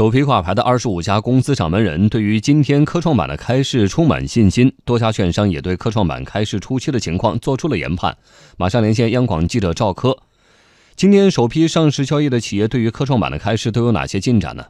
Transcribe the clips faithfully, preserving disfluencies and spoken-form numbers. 首批挂牌的二十五家公司掌门人对于今天科创板的开市充满信心，多家券商也对科创板开市初期的情况做出了研判。马上连线央广记者赵科，今天首批上市交易的企业对于科创板的开市都有哪些进展呢？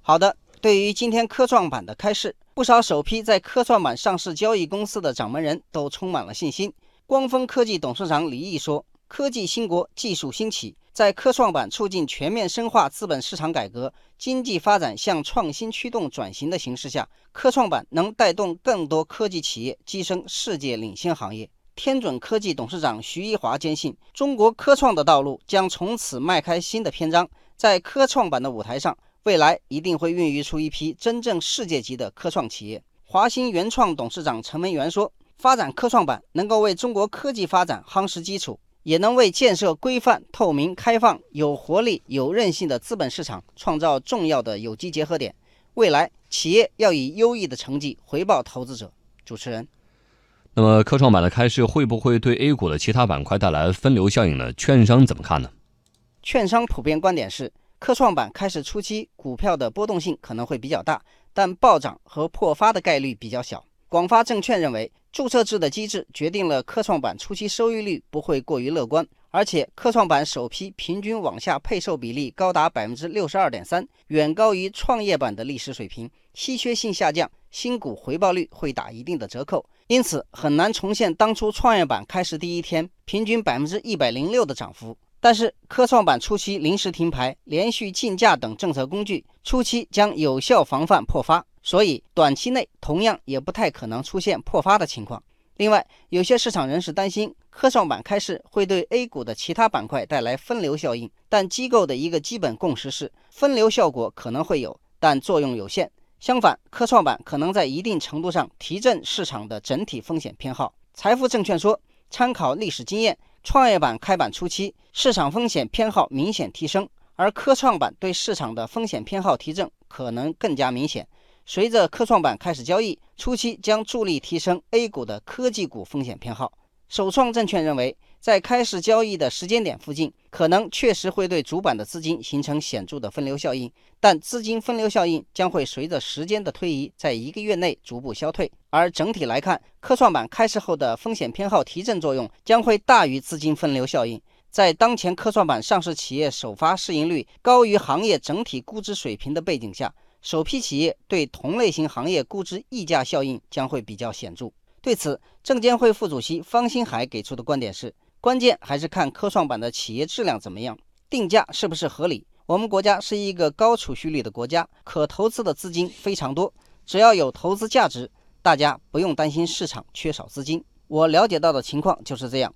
好的，对于今天科创板的开市，不少首批在科创板上市交易公司的掌门人都充满了信心。光峰科技董事长李毅说，科技兴国，技术兴起，在科创板促进全面深化资本市场改革、经济发展向创新驱动转型的形势下，科创板能带动更多科技企业跻身世界领先行业。天准科技董事长徐一华坚信，中国科创的道路将从此迈开新的篇章，在科创板的舞台上，未来一定会孕育出一批真正世界级的科创企业。华兴原创董事长陈文元说，发展科创板能够为中国科技发展夯实基础，也能为建设规范、透明、开放、有活力、有韧性的资本市场创造重要的有机结合点。未来，企业要以优异的成绩回报投资者。主持人，那么科创板的开市会不会对 A 股的其他板块带来分流效应呢？券商怎么看呢？券商普遍观点是，科创板开市初期股票的波动性可能会比较大，但暴涨和破发的概率比较小。广发证券认为，注册制的机制决定了科创板初期收益率不会过于乐观，而且科创板首批平均往下配售比例高达 百分之六十二点三， 远高于创业板的历史水平，稀缺性下降，新股回报率会打一定的折扣，因此很难重现当初创业板开市第一天平均 百分之一百零六 的涨幅。但是科创板初期临时停牌、连续竞价等政策工具初期将有效防范破发，所以短期内同样也不太可能出现破发的情况。另外，有些市场人士担心科创板开市会对 A 股的其他板块带来分流效应，但机构的一个基本共识是，分流效果可能会有，但作用有限。相反，科创板可能在一定程度上提振市场的整体风险偏好。财富证券说，参考历史经验，创业板开板初期市场风险偏好明显提升，而科创板对市场的风险偏好提振可能更加明显。随着科创板开始交易，初期将助力提升 A 股的科技股风险偏好。首创证券认为，在开始交易的时间点附近，可能确实会对主板的资金形成显著的分流效应，但资金分流效应将会随着时间的推移，在一个月内逐步消退。而整体来看，科创板开市后的风险偏好提振作用将会大于资金分流效应。在当前科创板上市企业首发市盈率高于行业整体估值水平的背景下，首批企业对同类型行业估值溢价效应将会比较显著。对此，证监会副主席方星海给出的观点是，关键还是看科创板的企业质量怎么样，定价是不是合理。我们国家是一个高储蓄率的国家，可投资的资金非常多，只要有投资价值，大家不用担心市场缺少资金。我了解到的情况就是这样。